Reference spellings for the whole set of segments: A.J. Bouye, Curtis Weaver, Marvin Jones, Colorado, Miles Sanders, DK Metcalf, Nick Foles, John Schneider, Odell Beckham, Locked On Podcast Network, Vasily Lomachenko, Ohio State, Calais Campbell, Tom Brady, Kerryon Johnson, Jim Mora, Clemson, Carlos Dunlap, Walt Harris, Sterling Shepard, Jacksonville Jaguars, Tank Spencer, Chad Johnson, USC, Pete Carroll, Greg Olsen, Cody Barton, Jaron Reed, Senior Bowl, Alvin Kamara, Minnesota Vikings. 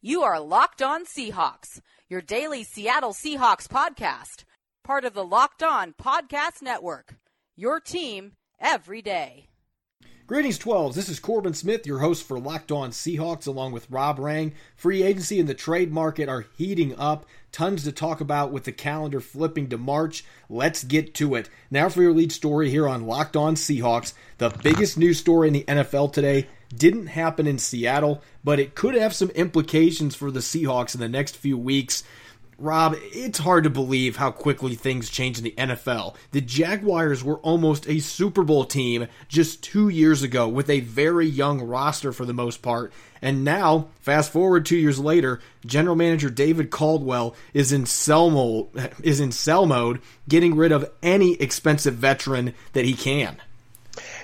You are Locked On Seahawks, your daily Seattle Seahawks podcast, part of the Locked On Podcast Network, your team every day. Greetings, 12s. This is Corbin Smith, your host for Locked On Seahawks, along with Rob Rang. Free agency and the trade market are heating up. Tons to talk about with the calendar flipping to March. Let's get to it. Now for your lead story here on Locked On Seahawks. The biggest news story in the NFL today didn't happen in Seattle, but it could have some implications for the Seahawks in the next few weeks. Rob, it's hard to believe how quickly things change in the NFL. The Jaguars were almost a Super Bowl team just 2 years ago with a very young roster for the most part. And now, fast forward 2 years later, General Manager David Caldwell is in sell mode, getting rid of any expensive veteran that he can.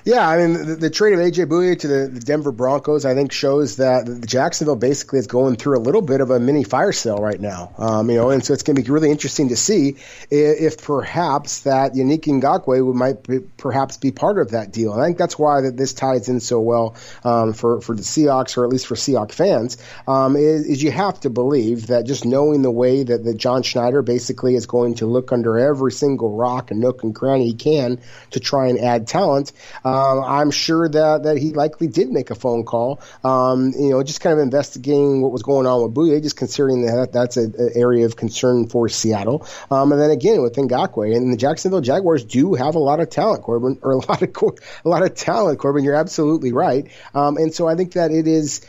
Yeah, I mean, the trade of A.J. Bouye to the Denver Broncos, I think, shows that Jacksonville basically is going through a little bit of a mini fire sale right now. And so it's going to be really interesting to see if perhaps that Yannick Ngakoue might perhaps be part of that deal. And I think that's why that this ties in so well for the Seahawks, or at least for Seahawks fans, is you have to believe that just knowing the way that John Schneider basically is going to look under every single rock and nook and cranny he can to try and add talent. I'm sure that he likely did make a phone call, just kind of investigating what was going on with Bouye, just considering that that's an area of concern for Seattle. And then again with Ngakoue, and the Jacksonville Jaguars do have a lot of talent, Corbin, or a lot of talent, Corbin. You're absolutely right. And so I think that it is,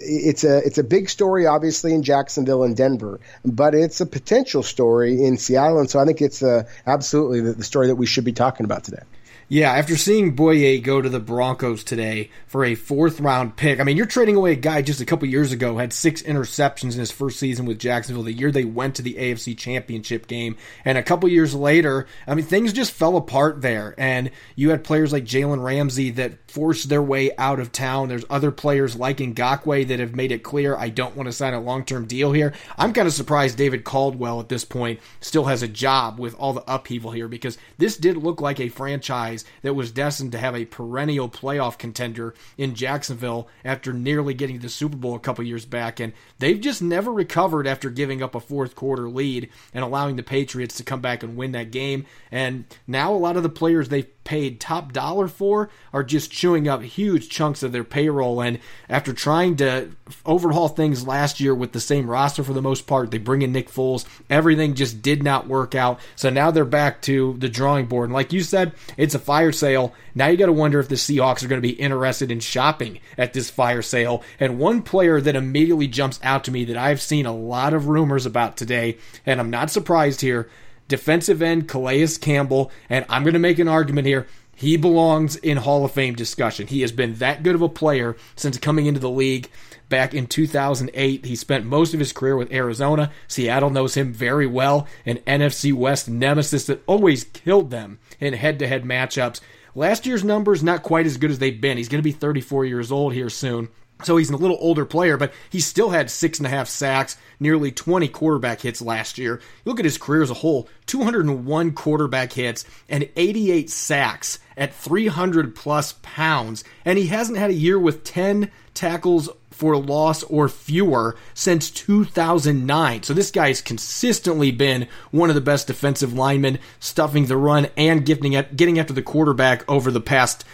it's a big story, obviously, in Jacksonville and Denver, but it's a potential story in Seattle. And so I think it's absolutely the story that we should be talking about today. Yeah, after seeing Bouye go to the Broncos today for a fourth-round pick, I mean, you're trading away a guy just a couple years ago had six interceptions in his first season with Jacksonville, the year they went to the AFC Championship game. And a couple years later, I mean, things just fell apart there. And you had players like Jalen Ramsey that forced their way out of town. There's other players like Ngakoue that have made it clear, I don't want to sign a long-term deal here. I'm kind of surprised David Caldwell at this point still has a job with all the upheaval here, because this did look like a franchise that was destined to have a perennial playoff contender in Jacksonville after nearly getting to the Super Bowl a couple years back, and they've just never recovered after giving up a fourth-quarter lead and allowing the Patriots to come back and win that game. And now a lot of the players they've paid top dollar for are just chewing up huge chunks of their payroll, and after trying to overhaul things last year with the same roster for the most part, they bring in Nick Foles. Everything just did not work out, so now they're back to the drawing board. And like you said, it's a fire sale. Now you got to wonder if the Seahawks are going to be interested in shopping at this fire sale. And one player that immediately jumps out to me that I've seen a lot of rumors about today, and I'm not surprised here, defensive end Calais Campbell. And I'm going to make an argument here. He belongs in Hall of Fame discussion. He has been that good of a player since coming into the league back in 2008. He spent most of his career with Arizona. Seattle knows him very well, an NFC West nemesis that always killed them in head-to-head matchups. Last year's numbers, not quite as good as they've been. He's going to be 34 years old here soon. So he's a little older player, but he still had 6.5 sacks, nearly 20 quarterback hits last year. You look at his career as a whole, 201 quarterback hits and 88 sacks at 300-plus pounds. And he hasn't had a year with 10 tackles for loss or fewer since 2009. So this guy has consistently been one of the best defensive linemen, stuffing the run and getting after the quarterback over the past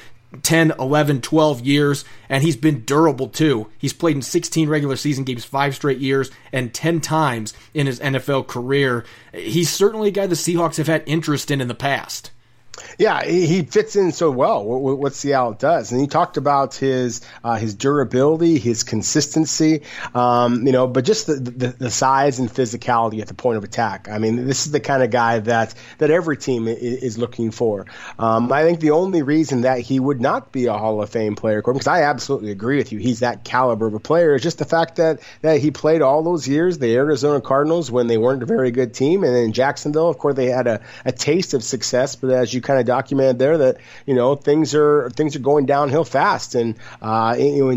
10, 11, 12 years, and he's been durable too. He's played in 16 regular season games 5 straight years and 10 times in his NFL career. He's certainly a guy the Seahawks have had interest in the past. Yeah, he fits in so well with what Seattle does. And he talked about his durability, his consistency, but just the size and physicality at the point of attack. I mean, this is the kind of guy that every team is looking for. I think the only reason that he would not be a Hall of Fame player, because I absolutely agree with you, he's that caliber of a player, is just the fact that he played all those years, the Arizona Cardinals, when they weren't a very good team. And in Jacksonville, of course, they had a taste of success, but as you you kind of documented there that, you know, things are going downhill fast in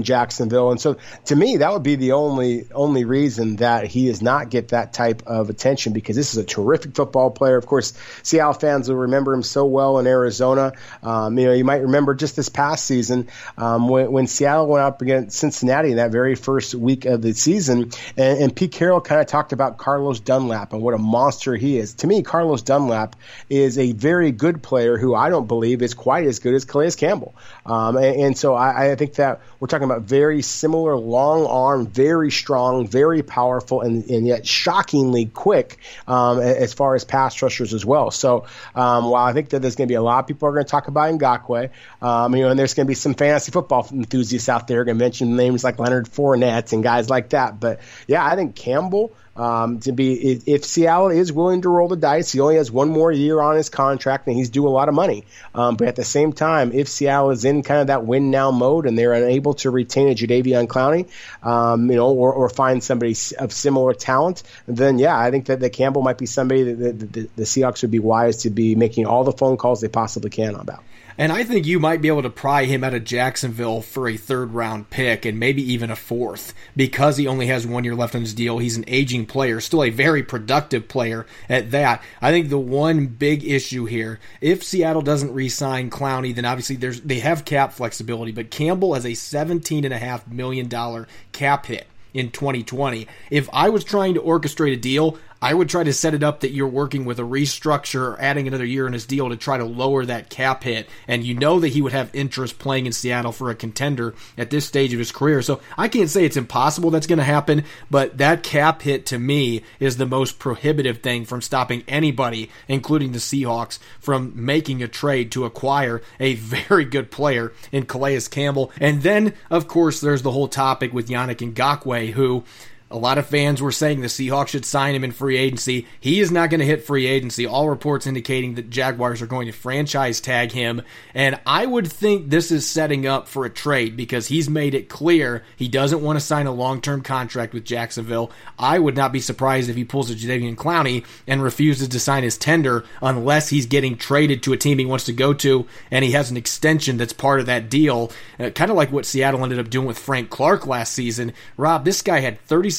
Jacksonville. And so to me, that would be the only reason that he does not get that type of attention, because this is a terrific football player. Of course, Seattle fans will remember him so well in Arizona. You might remember just this past season when Seattle went up against Cincinnati in that very first week of the season, and Pete Carroll kind of talked about Carlos Dunlap and what a monster he is. To me, Carlos Dunlap is a very good player who I don't believe is quite as good as Calais Campbell. So I think that we're talking about very similar long arm, very strong, very powerful, and yet shockingly quick as far as pass rushers as well. So while I think that there's going to be a lot of people are going to talk about Ngakoue, and there's going to be some fantasy football enthusiasts out there going to mention names like Leonard Fournette and guys like that. But yeah, I think Campbell, if Seattle is willing to roll the dice, he only has one more year on his contract and he's due a lot of money. But at the same time, if Seattle is in kind of that win now mode and they're unable to retain a Jadeveon Clowney, or find somebody of similar talent, then yeah, I think that Campbell might be somebody that the Seahawks would be wise to be making all the phone calls they possibly can about. And I think you might be able to pry him out of Jacksonville for a third-round pick and maybe even a fourth, because he only has 1 year left on his deal. He's an aging player, still a very productive player at that. I think the one big issue here, if Seattle doesn't re-sign Clowney, then obviously they have cap flexibility, but Campbell has a $17.5 million cap hit in 2020. If I was trying to orchestrate a deal, I would try to set it up that you're working with a restructure or adding another year in his deal to try to lower that cap hit. And you know that he would have interest playing in Seattle for a contender at this stage of his career. So I can't say it's impossible that's going to happen, but that cap hit to me is the most prohibitive thing from stopping anybody, including the Seahawks, from making a trade to acquire a very good player in Calais Campbell. And then, of course, there's the whole topic with Yannick Ngakoue, who a lot of fans were saying the Seahawks should sign him in free agency. He is not going to hit free agency. All reports indicating that Jaguars are going to franchise tag him. And I would think this is setting up for a trade because he's made it clear he doesn't want to sign a long-term contract with Jacksonville. I would not be surprised if he pulls a Jadeveon Clowney and refuses to sign his tender unless he's getting traded to a team he wants to go to and he has an extension that's part of that deal. Kind of like what Seattle ended up doing with Frank Clark last season. Rob, this guy had 37.5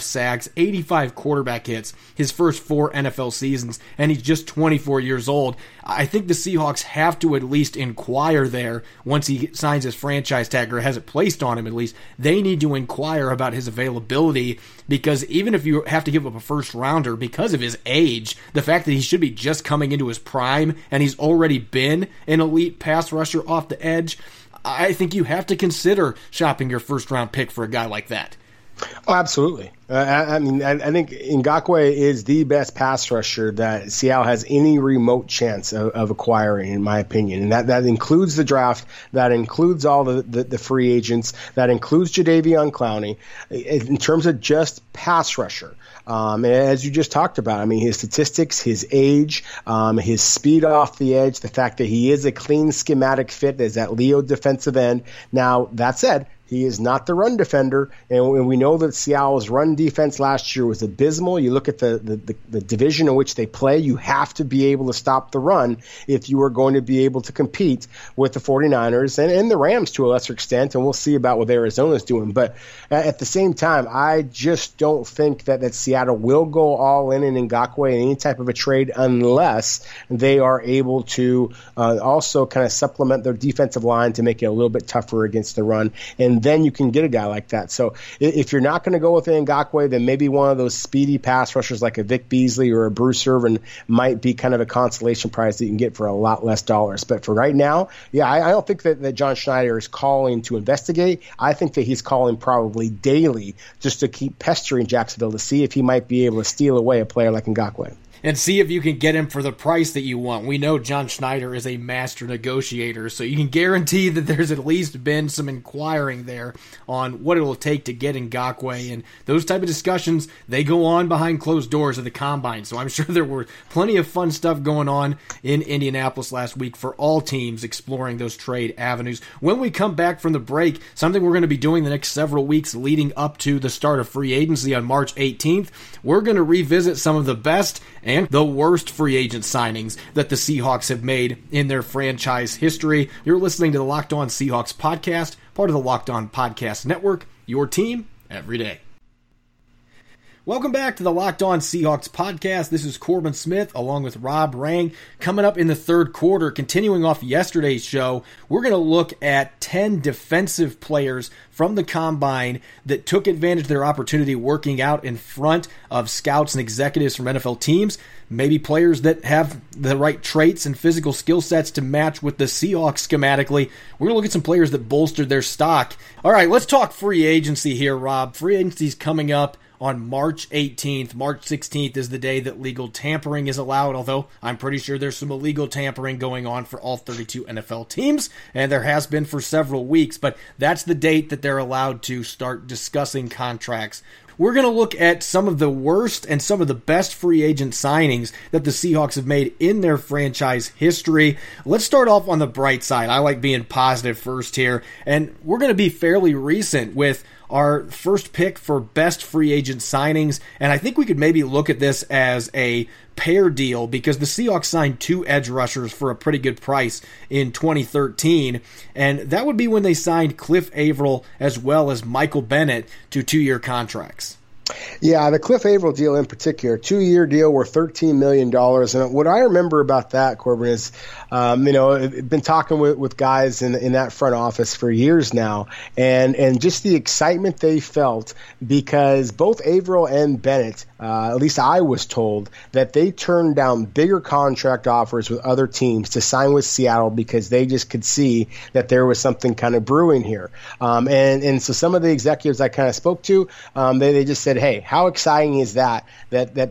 sacks, 85 quarterback hits his first 4 NFL seasons, and he's just 24 years old. I think the Seahawks have to at least inquire there once he signs his franchise tag or has it placed on him at least. They need to inquire about his availability because even if you have to give up a first rounder because of his age, the fact that he should be just coming into his prime and he's already been an elite pass rusher off the edge, I think you have to consider shopping your first round pick for a guy like that. Oh, absolutely. I think Ngakoue is the best pass rusher that Seattle has any remote chance of acquiring, in my opinion. And that includes the draft, that includes all the free agents, that includes Jadeveon Clowney. In terms of just pass rusher, as you just talked about, I mean, his statistics, his age, his speed off the edge, the fact that he is a clean schematic fit as that Leo defensive end. Now, that said, he is not the run defender, and we know that Seattle's run defense last year was abysmal. You look at the division in which they play, you have to be able to stop the run if you are going to be able to compete with the 49ers and the Rams to a lesser extent, and we'll see about what Arizona's doing. But at the same time, I just don't think that Seattle will go all in Ngakoue in any type of a trade unless they are able to also kind of supplement their defensive line to make it a little bit tougher against the run. And then you can get a guy like that. So if you're not going to go with Ngakoue, then maybe one of those speedy pass rushers like a Vic Beasley or a Bruce Irvin might be kind of a consolation prize that you can get for a lot less dollars. But for right now, yeah, I don't think that John Schneider is calling to investigate. I think that he's calling probably daily just to keep pestering Jacksonville to see if he might be able to steal away a player like Ngakoue. And see if you can get him for the price that you want. We know John Schneider is a master negotiator, so you can guarantee that there's at least been some inquiring there on what it will take to get Ngakoue. And those type of discussions, they go on behind closed doors at the Combine. So I'm sure there were plenty of fun stuff going on in Indianapolis last week for all teams exploring those trade avenues. When we come back from the break, something we're going to be doing the next several weeks leading up to the start of free agency on March 18th, we're going to revisit some of the best and and the worst free agent signings that the Seahawks have made in their franchise history. You're listening to the Locked On Seahawks podcast, part of the Locked On Podcast Network, your team every day. Welcome back to the Locked On Seahawks podcast. This is Corbin Smith along with Rob Rang. Coming up in the third quarter, continuing off yesterday's show, we're going to look at 10 defensive players from the Combine that took advantage of their opportunity working out in front of scouts and executives from NFL teams. Maybe players that have the right traits and physical skill sets to match with the Seahawks schematically. We're going to look at some players that bolstered their stock. All right, let's talk free agency here, Rob. Free agency's coming up on March 18th. March 16th is the day that legal tampering is allowed, although I'm pretty sure there's some illegal tampering going on for all 32 NFL teams, and there has been for several weeks, but that's the date that they're allowed to start discussing contracts. We're going to look at some of the worst and some of the best free agent signings that the Seahawks have made in their franchise history. Let's start off on the bright side. I like being positive first here, and we're going to be fairly recent with our first pick for best free agent signings, and I think we could maybe look at this as a pair deal because the Seahawks signed two edge rushers for a pretty good price in 2013, and that would be when they signed Cliff Avril as well as Michael Bennett to two-year contracts. Yeah, the Cliff Avril deal in particular, two-year deal worth $13 million. And what I remember about that, Corbin, is, I've been talking with guys in that front office for years now, and just the excitement they felt because both Avril and Bennett, at least I was told, that they turned down bigger contract offers with other teams to sign with Seattle because they just could see that there was something kind of brewing here. And so some of the executives I kind of spoke to, they just said, hey, how exciting is that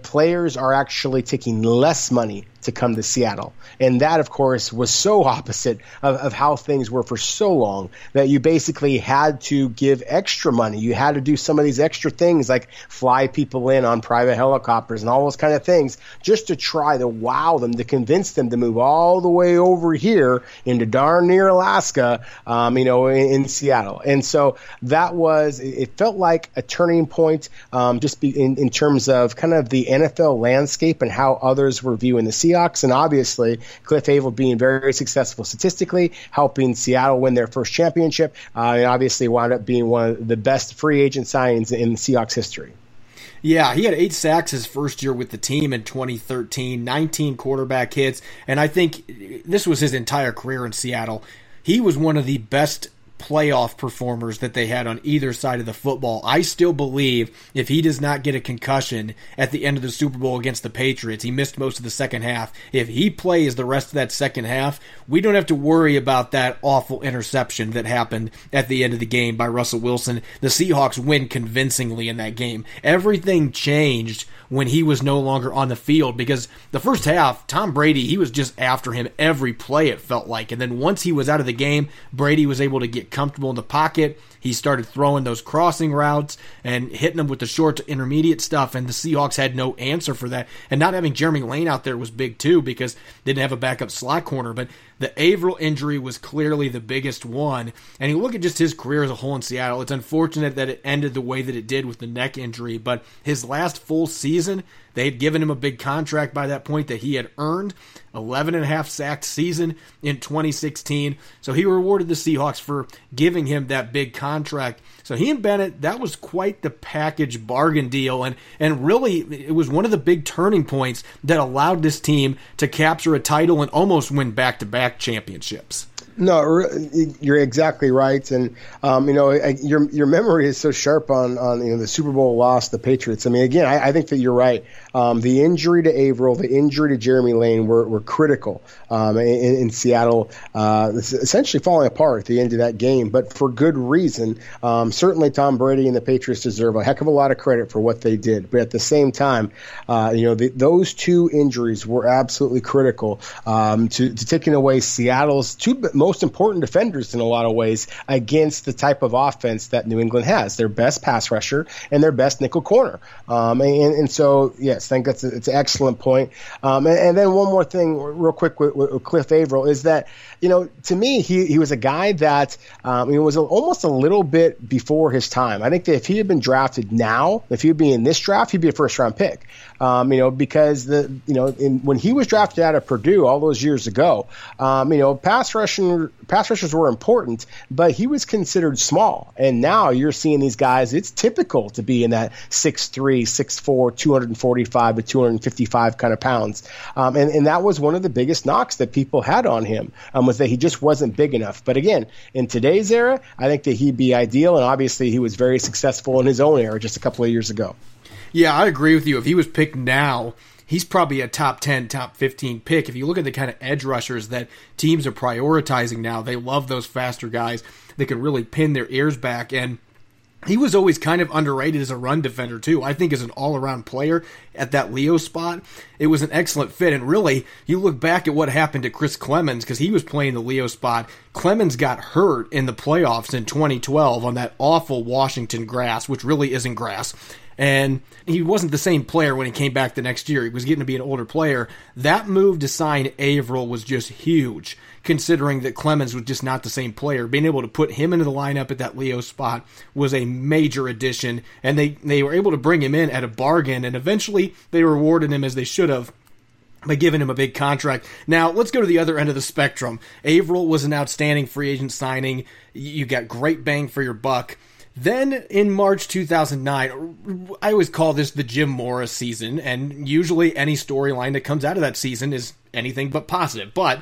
players are actually taking less money to come to Seattle? And that, of course, was so opposite of how things were for so long that you basically had to give extra money. You had to do some of these extra things like fly people in on private helicopters and all those kind of things just to try to wow them, to convince them to move all the way over here into darn near Alaska, in Seattle. And so that was, it felt like a turning point in terms of kind of the NFL landscape and how others were viewing the Seahawks, and obviously Cliff Avril being very successful statistically, helping Seattle win their first championship, and obviously wound up being one of the best free agent signings in Seahawks history. Yeah, he had 8 sacks his first year with the team in 2013, 19 quarterback hits, and I think this was his entire career in Seattle. He was one of the best playoff performers that they had on either side of the football. I still believe if he does not get a concussion at the end of the Super Bowl against the Patriots, he missed most of the second half. If he plays the rest of that second half, we don't have to worry about that awful interception that happened at the end of the game by Russell Wilson. The Seahawks win convincingly in that game. Everything changed when he was no longer on the field because the first half, Tom Brady, he was just after him every play, it felt like. And then once he was out of the game, Brady was able to get comfortable in the pocket. He started throwing those crossing routes and hitting them with the short to intermediate stuff, and the Seahawks had no answer for that. And not having Jeremy Lane out there was big too because they didn't have a backup slot corner. But the Avril injury was clearly the biggest one. And you look at just his career as a whole in Seattle, it's unfortunate that it ended the way that it did with the neck injury. But his last full season, they had given him a big contract by that point that he had earned, 11.5 sack season in 2016. So he rewarded the Seahawks for giving him that big contract. So he and Bennett, that was quite the package bargain deal. And really, it was one of the big turning points that allowed this team to capture a title and almost win back-to-back championships. No, you're exactly right, and your memory is so sharp on the Super Bowl loss, the Patriots. I mean, again, I think that you're right. The injury to Avril, the injury to Jeremy Lane were critical in Seattle, essentially falling apart at the end of that game, but for good reason. Certainly, Tom Brady and the Patriots deserve a heck of a lot of credit for what they did, but at the same time, those two injuries were absolutely critical to taking away Seattle's two most important defenders in a lot of ways against the type of offense that New England has, their best pass rusher and their best nickel corner. And so, yes, I think it's an excellent point. And then one more thing real quick with Cliff Avril is that, to me, he was a guy that was almost a little little bit before his time. I think that if he had been drafted now, if he'd be in this draft, he'd be a first-round pick. Because when he was drafted out of Purdue all those years ago, pass rushers were important, but he was considered small. And now you're seeing these guys. It's typical to be in that 6'3", 6'4", 245 to 255 kind of pounds. And that was one of the biggest knocks that people had on him, was that he just wasn't big enough. But again, in today's era, I think that he'd be ideal. And obviously he was very successful in his own era just a couple of years ago. Yeah, I agree with you. If he was picked now, he's probably a top 10, top 15 pick. If you look at the kind of edge rushers that teams are prioritizing now, they love those faster guys that can really pin their ears back. And he was always kind of underrated as a run defender, too. I think as an all-around player at that Leo spot, it was an excellent fit. And really, you look back at what happened to Chris Clemens, because he was playing the Leo spot. Clemens got hurt in the playoffs in 2012 on that awful Washington grass, which really isn't grass. And he wasn't the same player when he came back the next year. He was getting to be an older player. That move to sign Avril was just huge, considering that Clemens was just not the same player. Being able to put him into the lineup at that Leo spot was a major addition, and they were able to bring him in at a bargain, and eventually they rewarded him as they should have by giving him a big contract. Now, let's go to the other end of the spectrum. Avril was an outstanding free agent signing. You got great bang for your buck. Then in March 2009, I always call this the Jim Mora season, and usually any storyline that comes out of that season is anything but positive. But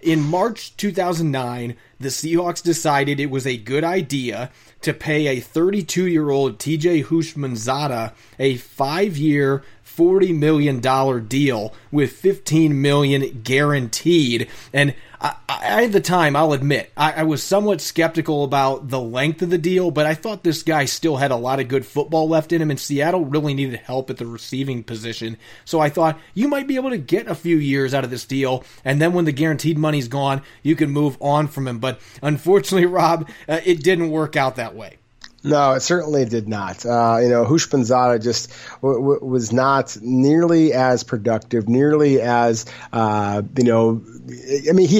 in March 2009, the Seahawks decided it was a good idea to pay a 32-year-old TJ Houshmandzadeh a 5-year, $40 million deal with $15 million guaranteed. And I at the time, I'll admit, I was somewhat skeptical about the length of the deal, but I thought this guy still had a lot of good football left in him, and Seattle really needed help at the receiving position. So I thought, you might be able to get a few years out of this deal, and then when the guaranteed money's gone, you can move on from him. But unfortunately, Rob, it didn't work out that way. No, it certainly did not. Houshmandzadeh just was not nearly as productive, nearly as, he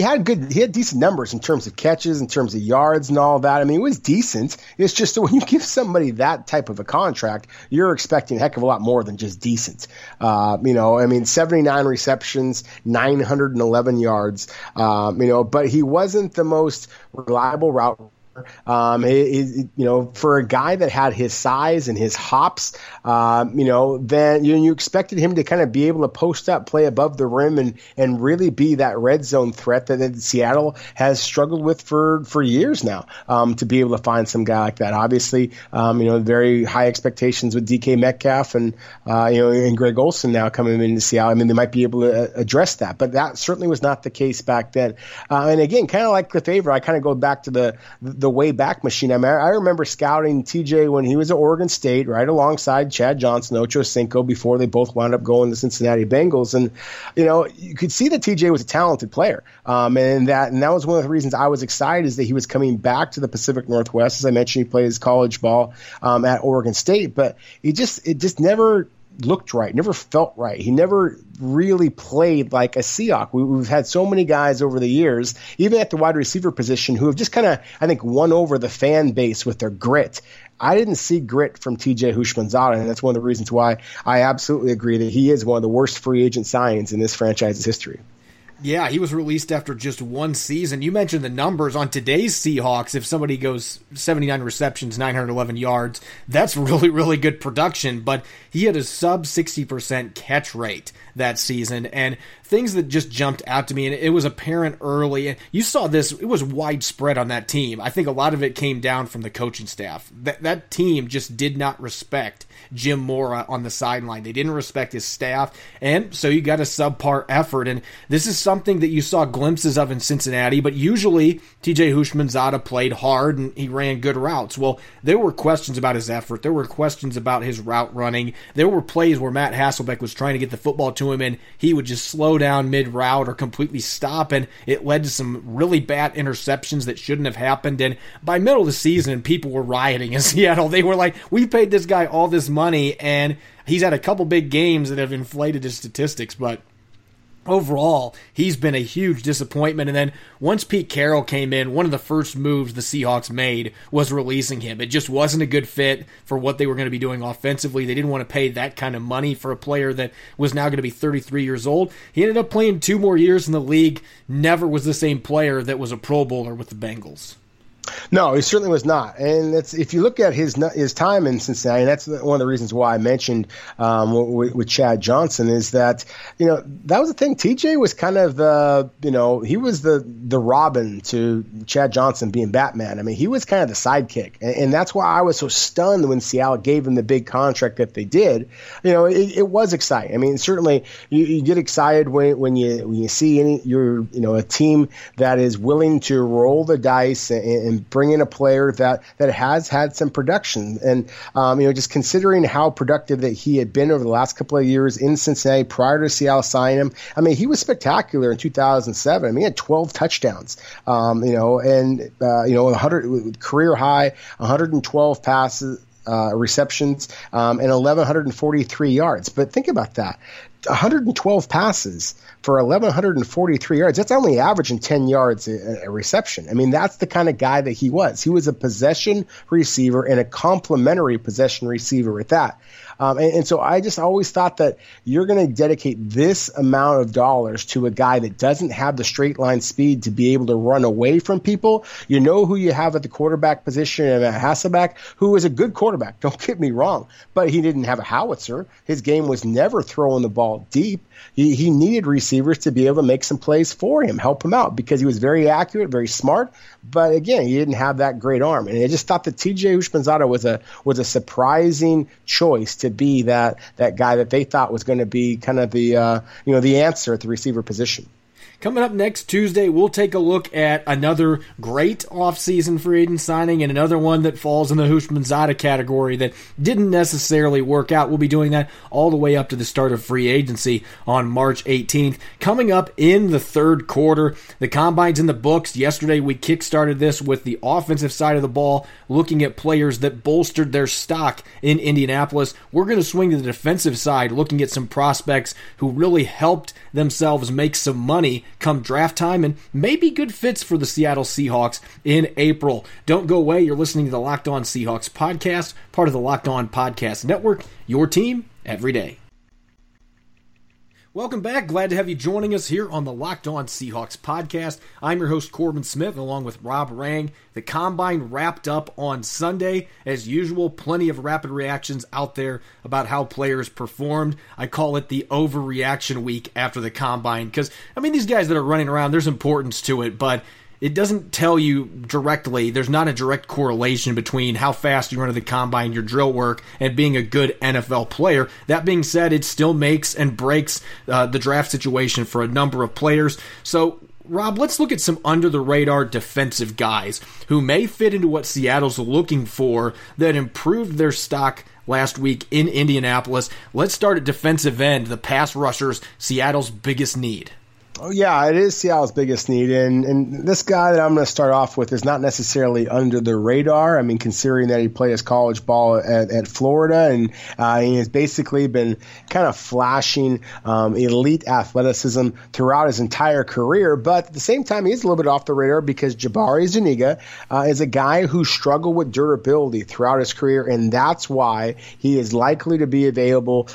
had decent numbers in terms of catches, in terms of yards and all that. I mean, it was decent. It's just that when you give somebody that type of a contract, you're expecting a heck of a lot more than just decent. 79 receptions, 911 yards, but he wasn't the most reliable route runner. For a guy that had his size and his hops, then you expected him to kind of be able to post up, play above the rim, and really be that red zone threat that Seattle has struggled with for years now, to be able to find some guy like that. Obviously, very high expectations with DK Metcalf and Greg Olsen now coming into Seattle. I mean, they might be able to address that, but that certainly was not the case back then. And again, kind of like Cliff Avril, I kind of go back to the way back machine. I mean, I remember scouting TJ when he was at Oregon State, right alongside Chad Johnson, Ocho Cinco, before they both wound up going to Cincinnati Bengals. And you could see that TJ was a talented player, and that was one of the reasons I was excited, is that he was coming back to the Pacific Northwest. As I mentioned, he played his college ball at Oregon State, but it just never looked right, never felt right. He never really played like a Seahawk. We've had so many guys over the years, even at the wide receiver position, who have just kind of, I think, won over the fan base with their grit. I didn't see grit from TJ Houshmandzadeh, and that's one of the reasons why I absolutely agree that he is one of the worst free agent signings in this franchise's history. Yeah, he was released after just one season. You mentioned the numbers on today's Seahawks. If somebody goes 79 receptions, 911 yards, that's really, really good production. But he had a sub-60% catch rate that season. And things that just jumped out to me, and it was apparent early. And you saw this, it was widespread on that team. I think a lot of it came down from the coaching staff. That team just did not respect Jim Mora on the sideline. They didn't respect his staff, and so you got a subpar effort. And this is something that you saw glimpses of in Cincinnati, but usually TJ Houshmandzadeh played hard and he ran good routes. Well, there were questions about his effort. There were questions about his route running. There were plays where Matt Hasselbeck was trying to get the football to him, and he would just slow down mid-route or completely stop, and it led to some really bad interceptions that shouldn't have happened. And by middle of the season, people were rioting in Seattle. They were like, we paid this guy all this money, and he's had a couple big games that have inflated his statistics, but overall, he's been a huge disappointment. And then once Pete Carroll came in, one of the first moves the Seahawks made was releasing him. It just wasn't a good fit for what they were going to be doing offensively. They didn't want to pay that kind of money for a player that was now going to be 33 years old. He ended up playing 2 more years in the league, never was the same player that was a Pro Bowler with the Bengals. No, he certainly was not. And that's, if you look at his time in Cincinnati, and that's one of the reasons why I mentioned with Chad Johnson, is that, you know, that was the thing. TJ was kind of he was the Robin to Chad Johnson being Batman. I mean, he was kind of the sidekick. And that's why I was so stunned when Seattle gave him the big contract that they did. You know, it was exciting. I mean, certainly you get excited when you see a team that is willing to roll the dice and bring in a player that has had some production. And, just considering how productive that he had been over the last couple of years in Cincinnati prior to Seattle signing him, I mean, he was spectacular in 2007. I mean, he had 12 touchdowns, and 100 career high, 112 passes, receptions, and 1,143 yards. But think about that. 112 passes for 1,143 yards. That's only averaging 10 yards a reception. I mean, that's the kind of guy that he was. He was a possession receiver and a complementary possession receiver with that. And so I just always thought that you're going to dedicate this amount of dollars to a guy that doesn't have the straight line speed to be able to run away from people. You know who you have at the quarterback position, and Matt Hasselbeck, who is a good quarterback. Don't get me wrong, but he didn't have a howitzer. His game was never throwing the ball deep. He needed receivers to be able to make some plays for him, help him out, because he was very accurate, very smart. But again, he didn't have that great arm. And I just thought that TJ Houshmandzadeh was a surprising choice to be that guy that they thought was going to be kind of the answer at the receiver position. Coming up next Tuesday, we'll take a look at another great offseason free agent signing and another one that falls in the Houshmandzadeh category that didn't necessarily work out. We'll be doing that all the way up to the start of free agency on March 18th. Coming up in the third quarter, the combine's in the books. Yesterday, we kickstarted this with the offensive side of the ball, looking at players that bolstered their stock in Indianapolis. We're going to swing to the defensive side, looking at some prospects who really helped themselves make some money come draft time and maybe good fits for the Seattle Seahawks in April. Don't go away. You're listening to the Locked On Seahawks podcast, part of the Locked On Podcast Network, your team every day. Welcome back. Glad to have you joining us here on the Locked On Seahawks podcast. I'm your host, Corbin Smith, along with Rob Rang. The Combine wrapped up on Sunday. As usual, plenty of rapid reactions out there about how players performed. I call it the overreaction week after the Combine because, I mean, these guys that are running around, there's importance to it, but it doesn't tell you directly. There's not a direct correlation between how fast you run to the combine, your drill work, and being a good NFL player. That being said, it still makes and breaks the draft situation for a number of players. So, Rob, let's look at some under-the-radar defensive guys who may fit into what Seattle's looking for that improved their stock last week in Indianapolis. Let's start at defensive end, the pass rushers, Seattle's biggest need. Oh, yeah, it is Seattle's biggest need, and this guy that I'm going to start off with is not necessarily under the radar. I mean, considering that he played his college ball at Florida, and he has basically been kind of flashing elite athleticism throughout his entire career, but at the same time, he's a little bit off the radar because Jabari Zuniga is a guy who struggled with durability throughout his career, and that's why he is likely to be available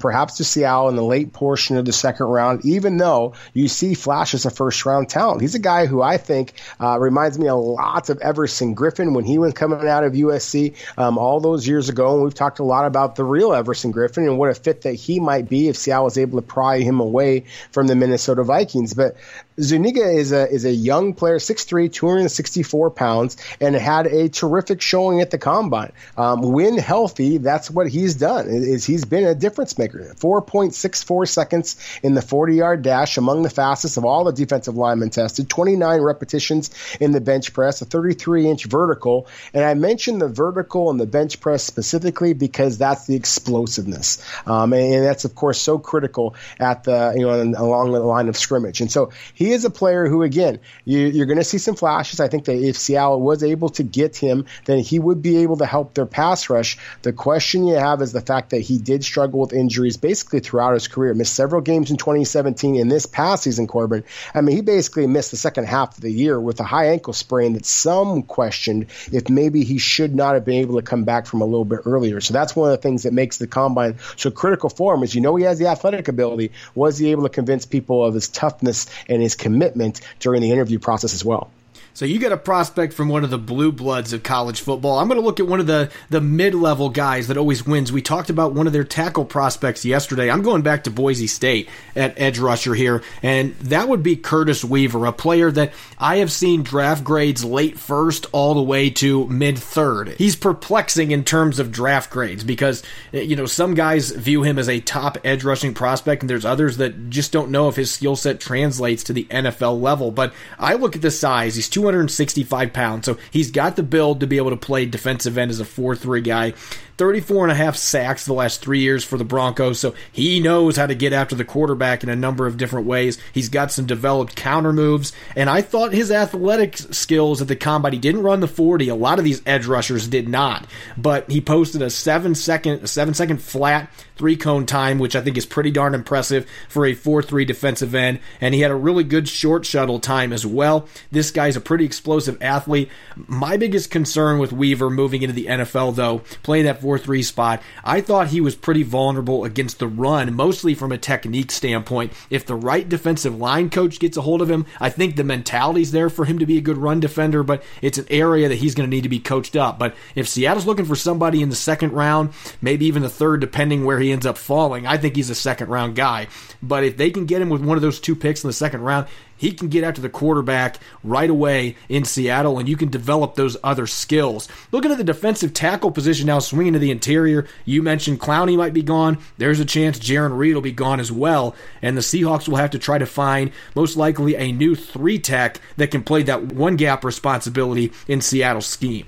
perhaps to Seattle in the late portion of the second round, even though you see flashes of first-round talent. He's a guy who I think reminds me a lot of Everson Griffen when he was coming out of USC all those years ago. And we've talked a lot about the real Everson Griffen and what a fit that he might be if Seattle was able to pry him away from the Minnesota Vikings. But Zuniga is a young player, 6'3", 264 pounds, and had a terrific showing at the Combine. When healthy, that's what he's done, is he's been a difference maker. 4.64 seconds in the 40-yard dash, among the fastest of all the defensive linemen tested, 29 repetitions in the bench press, a 33-inch vertical. And I mentioned the vertical and the bench press specifically because that's the explosiveness. And that's, of course, so critical at the along the line of scrimmage. And so he he is a player who, again, you're going to see some flashes. I think that if Seattle was able to get him, then he would be able to help their pass rush. The question you have is the fact that he did struggle with injuries basically throughout his career, missed several games in 2017 in this past season, Corbin. I mean, he basically missed the second half of the year with a high ankle sprain that some questioned if maybe he should not have been able to come back from a little bit earlier. So that's one of the things that makes the combine so critical for him is, you know, he has the athletic ability. Was he able to convince people of his toughness and his commitment during the interview process as well? So you got a prospect from one of the blue bloods of college football. I'm going to look at one of the mid-level guys that always wins. We talked about one of their tackle prospects yesterday. I'm going back to Boise State at edge rusher here, and that would be Curtis Weaver, a player that I have seen draft grades late first all the way to mid-third. He's perplexing in terms of draft grades because, you know, some guys view him as a top edge rushing prospect, and there's others that just don't know if his skill set translates to the NFL level. But I look at the size. He's 265 pounds, so he's got the build to be able to play defensive end as a 4-3 guy. 34.5 sacks the last 3 years for the Broncos, so he knows how to get after the quarterback in a number of different ways. He's got some developed counter moves, and I thought his athletic skills at the combine, he didn't run the 40. A lot of these edge rushers did not, but he posted a seven-second flat three-cone time, which I think is pretty darn impressive for a 4-3 defensive end, and he had a really good short shuttle time as well. This guy's a pretty explosive athlete. My biggest concern with Weaver moving into the NFL, though, playing that 4-3 spot, I thought he was pretty vulnerable against the run, mostly from a technique standpoint. If the right defensive line coach gets a hold of him, I think the mentality's there for him to be a good run defender, but it's an area that he's going to need to be coached up. But if Seattle's looking for somebody in the second round, maybe even the third, depending where he ends up falling, I think he's a second-round guy. But if they can get him with one of those two picks in the second round, he can get after the quarterback right away in Seattle, and you can develop those other skills. Looking at the defensive tackle position now, swinging to the interior, you mentioned Clowney might be gone. There's a chance Jaron Reed will be gone as well, and the Seahawks will have to try to find most likely a new three-tech that can play that one-gap responsibility in Seattle's scheme.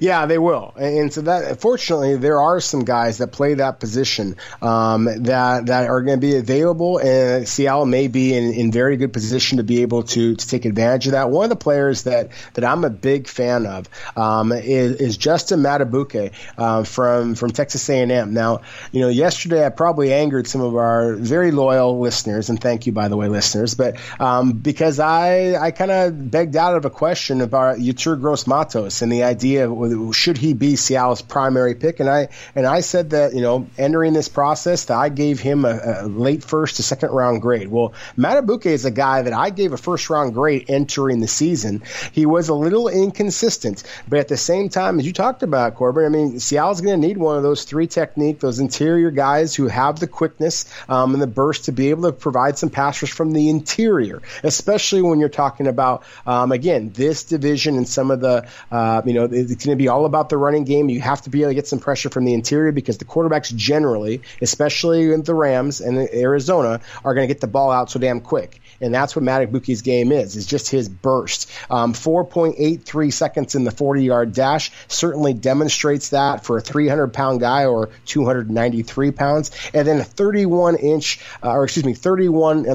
Yeah, they will. And so that, fortunately, there are some guys that play that position that are going to be available, and Seattle may be in very good position to be able to take advantage of that. One of the players that I'm a big fan of is Justin Madubuike from Texas A&M. Now, you know, yesterday I probably angered some of our very loyal listeners, and thank you, by the way, listeners, but because I kind of begged out of a question about Yetur Gross-Matos and the idea of should he be Seattle's primary pick, and I said that, you know, entering this process, that I gave him a late first to second round grade. Well, Madubuike is a guy that I gave a first round grade entering the season. He was a little inconsistent, but at the same time, as you talked about, Corbin, I mean, Seattle's going to need one of those three technique, those interior guys who have the quickness and the burst to be able to provide some pass rush from the interior, especially when you're talking about again, this division and some of the it's going to be all about the running game. You have to be able to get some pressure from the interior because the quarterbacks generally, especially with the Rams and Arizona, are going to get the ball out so damn quick. And that's what Madubuike's game is just his burst. 4.83 seconds in the 40-yard dash certainly demonstrates that for a 300-pound guy or 293 pounds. And then a 31 on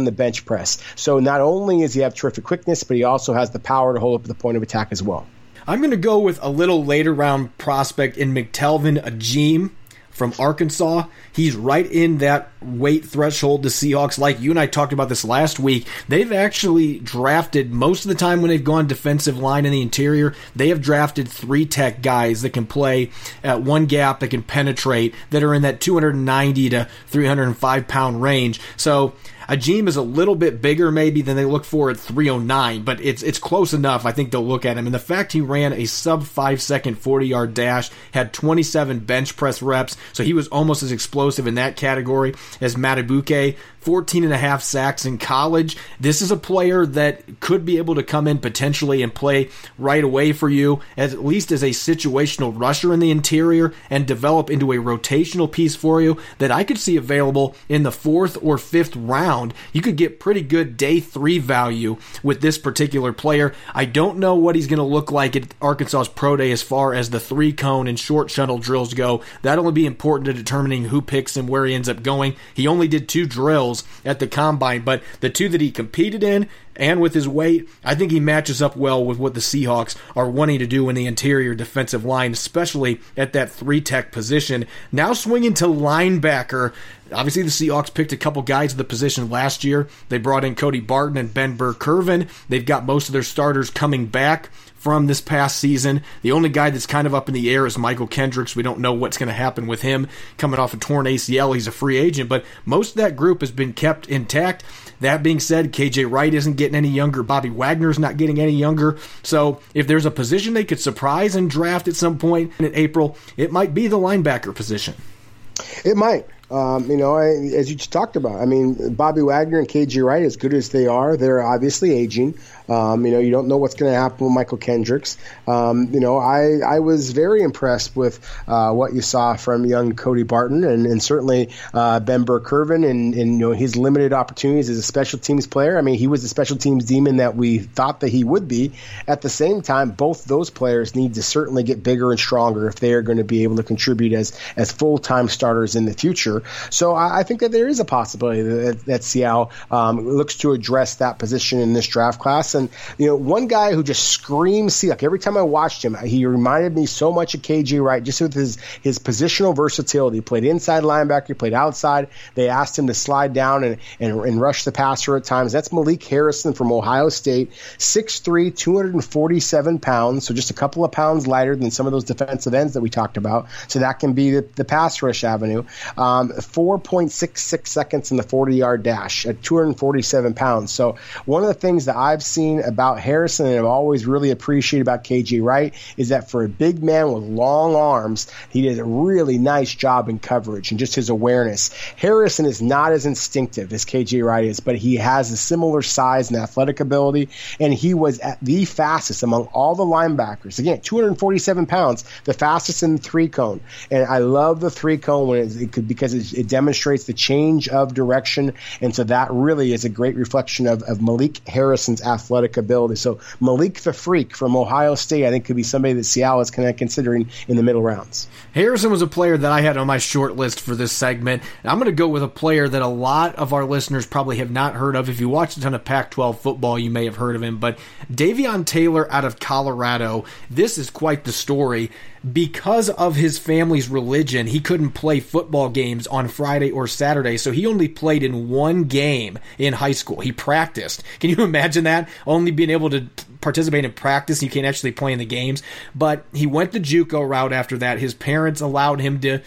the bench press. So not only does he have terrific quickness, but he also has the power to hold up the point of attack as well. I'm going to go with a little later round prospect in McTelvin Agim from Arkansas. He's right in that weight threshold the Seahawks like. You and I talked about this last week. They've actually drafted, most of the time when they've gone defensive line in the interior, they have drafted three-tech guys that can play at one gap, that can penetrate, that are in that 290 to 305-pound range. So Agim is a little bit bigger maybe than they look for at 309, but it's close enough. I think they'll look at him. And the fact he ran a sub-5-second 40-yard dash, had 27 bench press reps, so he was almost as explosive in that category as Madubuike. 14.5 sacks in college. This is a player that could be able to come in potentially and play right away for you, at least as a situational rusher in the interior, and develop into a rotational piece for you that I could see available in the 4th or 5th round. You could get pretty good day 3 value with this particular player. I don't know what he's going to look like at Arkansas's pro day as far as the three cone and short shuttle drills go. That'll be important to determining who picks him, where he ends up going. He only did 2 drills at the combine, but the 2 that he competed in and with his weight, I think he matches up well with what the Seahawks are wanting to do in the interior defensive line, especially at that three-tech position. Now swinging to linebacker. Obviously, the Seahawks picked a couple guys at the position last year. They brought in Cody Barton and Ben Burke-Irvin. They've got most of their starters coming back from this past season. The only guy that's kind of up in the air is Michael Kendricks. We don't know what's going to happen with him coming off a torn ACL. He's a free agent, but most of that group has been kept intact. That being said, K.J. Wright isn't getting any younger. Bobby Wagner's not getting any younger. So if there's a position they could surprise and draft at some point in April, it might be the linebacker position. It might. As you talked about, Bobby Wagner and K.J. Wright, as good as they are, they're obviously aging. You don't know what's going to happen with Michael Kendricks. I was very impressed with what you saw from young Cody Barton and certainly Ben Burke-Irvin and his limited opportunities as a special teams player. I mean, he was the special teams demon that we thought that he would be. At the same time, both those players need to certainly get bigger and stronger if they are going to be able to contribute as full-time starters in the future. So I think that there is a possibility that Seattle looks to address that position in this draft class. And, one guy who just screams Seahawks, every time I watched him, he reminded me so much of K.J. Wright, just with his positional versatility. He played inside linebacker, he played outside. They asked him to slide down and rush the passer at times. That's Malik Harrison from Ohio State, 6'3", 247 pounds, so just a couple of pounds lighter than some of those defensive ends that we talked about. So that can be the pass rush avenue. 4.66 seconds in the 40-yard dash at 247 pounds. So one of the things that I've seen about Harrison and I've always really appreciated about K.J. Wright is that for a big man with long arms, he did a really nice job in coverage and just his awareness. Harrison is not as instinctive as K.J. Wright is, but he has a similar size and athletic ability, and he was at the fastest among all the linebackers. Again, 247 pounds, the fastest in the three-cone. And I love the three-cone when because it demonstrates the change of direction, and so that really is a great reflection of Malik Harrison's athletic ability. So Malik the Freak from Ohio State, I think, could be somebody that Seattle is kind of considering in the middle rounds. Harrison was a player that I had on my short list for this segment. And I'm going to go with a player that a lot of our listeners probably have not heard of. If you watched a ton of Pac-12 football, you may have heard of him, but Davion Taylor out of Colorado. This is quite the story. Because of his family's religion, he couldn't play football games on Friday or Saturday, so he only played in one game in high school. He practiced. Can you imagine that? Only being able to participate in practice, you can't actually play in the games. But he went the JUCO route after that. His parents allowed him to,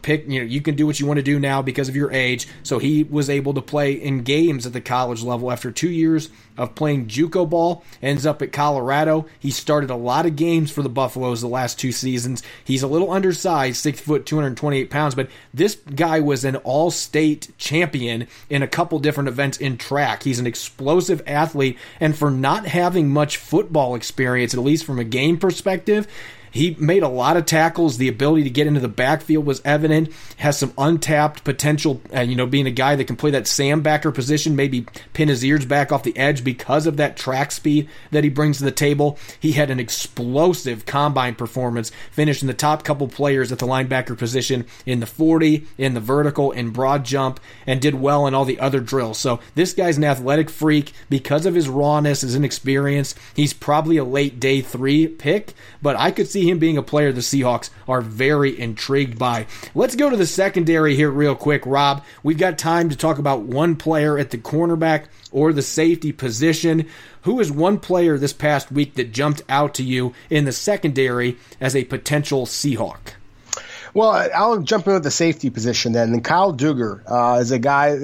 pick, you can do what you want to do now because of your age. So he was able to play in games at the college level. After 2 years of playing JUCO ball, ends up at Colorado. He started a lot of games for the Buffaloes the last two seasons. He's a little undersized, 6 foot, 228 pounds, but this guy was an all-state champion in a couple different events in track. He's an explosive athlete, and for not having much football experience, at least from a game perspective, he made a lot of tackles. The ability to get into the backfield was evident. Has some untapped potential, being a guy that can play that Sam backer position, maybe pin his ears back off the edge because of that track speed that he brings to the table. He had an explosive combine performance, finishing the top couple players at the linebacker position in the 40, in the vertical, in broad jump, and did well in all the other drills. So this guy's an athletic freak. Because of his rawness, his inexperience, he's probably a late day three pick, but I could see him being a player the Seahawks are very intrigued by. Let's go to the secondary here real quick, Rob. We've got time to talk about one player at the cornerback or the safety position. Who is one player this past week that jumped out to you in the secondary as a potential Seahawk? Well, I'll jump in with the safety position then. And Kyle Duggar is a guy,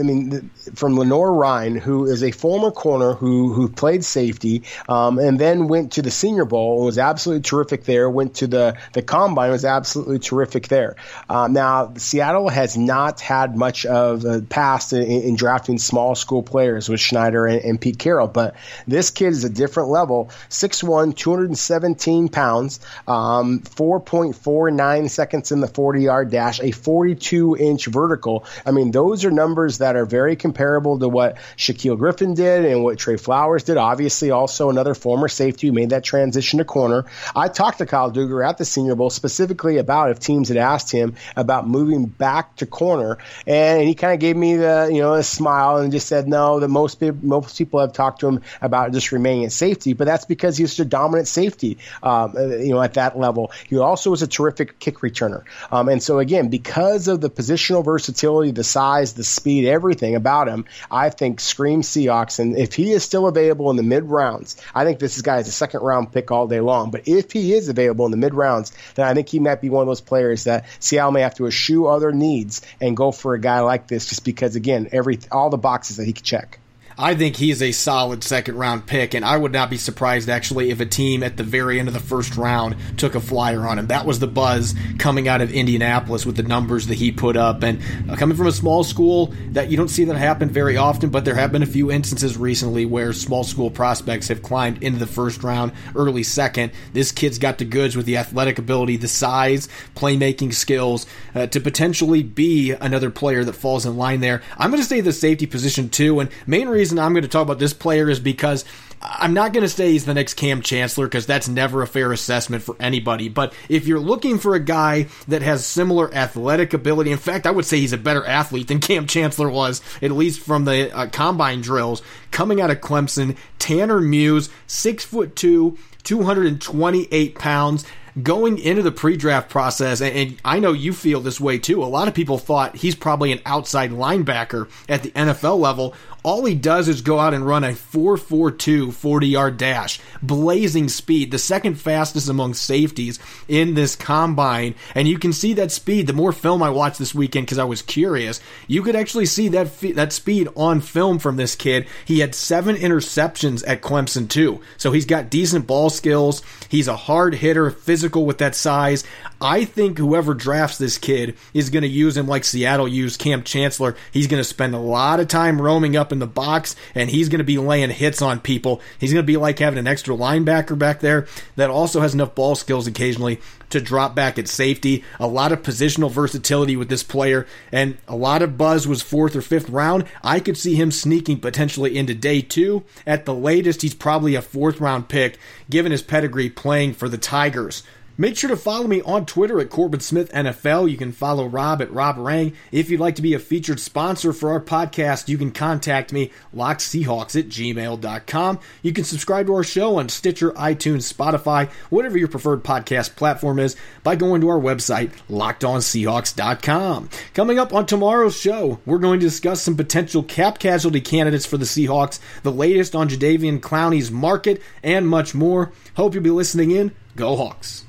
from Lenore Rhine, who is a former corner who played safety and then went to the Senior Bowl and was absolutely terrific there, went to the Combine, was absolutely terrific there. Now, Seattle has not had much of a past in drafting small school players with Schneider and Pete Carroll, but this kid is a different level. 6'1", 217 pounds, 4.49 seconds in the 40-yard dash, a 42-inch vertical. I mean, those are numbers that are very comparable to what Shaquille Griffin did and what Trey Flowers did. Obviously, also another former safety who made that transition to corner. I talked to Kyle Duggar at the Senior Bowl specifically about if teams had asked him about moving back to corner, and he kind of gave me the, you know, a smile and just said no, that most people have talked to him about just remaining at safety, but that's because he was a dominant safety, you know, at that level. He also was a terrific kick returner, and so again, because of the positional versatility, the size, the speed, everything about him, I think screams Seahawks. And if he is still available in the mid rounds, I think this guy is a second round pick all day long. But if he is available in the mid rounds, then I think he might be one of those players that Seattle may have to eschew other needs and go for a guy like this, just because again, all the boxes that he could check. I think he's a solid second-round pick, and I would not be surprised, actually, if a team at the very end of the first round took a flyer on him. That was the buzz coming out of Indianapolis with the numbers that he put up. And coming from a small school, that you don't see that happen very often, but there have been a few instances recently where small school prospects have climbed into the first round, early second. This kid's got the goods with the athletic ability, the size, playmaking skills, to potentially be another player that falls in line there. I'm going to stay the safety position, too, and main reason I'm going to talk about this player is because I'm not going to say he's the next Cam Chancellor, because that's never a fair assessment for anybody. But if you're looking for a guy that has similar athletic ability, in fact, I would say he's a better athlete than Cam Chancellor was, at least from the combine drills. Coming out of Clemson, Tanner Muse, 6'2", 228 pounds. Going into the pre-draft process, and I know you feel this way too, a lot of people thought he's probably an outside linebacker at the NFL level. All he does is go out and run a 4.42 40-yard dash, blazing speed, the second fastest among safeties in this combine. And you can see that speed. The more film I watched this weekend, because I was curious, you could actually see that speed on film from this kid. He had 7 interceptions at Clemson too, so he's got decent ball skills. He's a hard hitter, physical with that size. I think whoever drafts this kid is going to use him like Seattle used Cam Chancellor. He's going to spend a lot of time roaming up in the box, and he's going to be laying hits on people. He's going to be like having an extra linebacker back there that also has enough ball skills occasionally to drop back at safety. A lot of positional versatility with this player, and a lot of buzz was 4th or 5th round. I could see him sneaking potentially into day 2. At the latest, he's probably a 4th round pick, given his pedigree playing for the Tigers. Make sure to follow me on Twitter at Corbin Smith NFL. You can follow Rob at Rob Rang. If you'd like to be a featured sponsor for our podcast, you can contact me, LockedSeahawks@gmail.com. You can subscribe to our show on Stitcher, iTunes, Spotify, whatever your preferred podcast platform is, by going to our website, LockedOnSeahawks.com. Coming up on tomorrow's show, we're going to discuss some potential cap casualty candidates for the Seahawks, the latest on Jadeveon Clowney's market, and much more. Hope you'll be listening in. Go Hawks!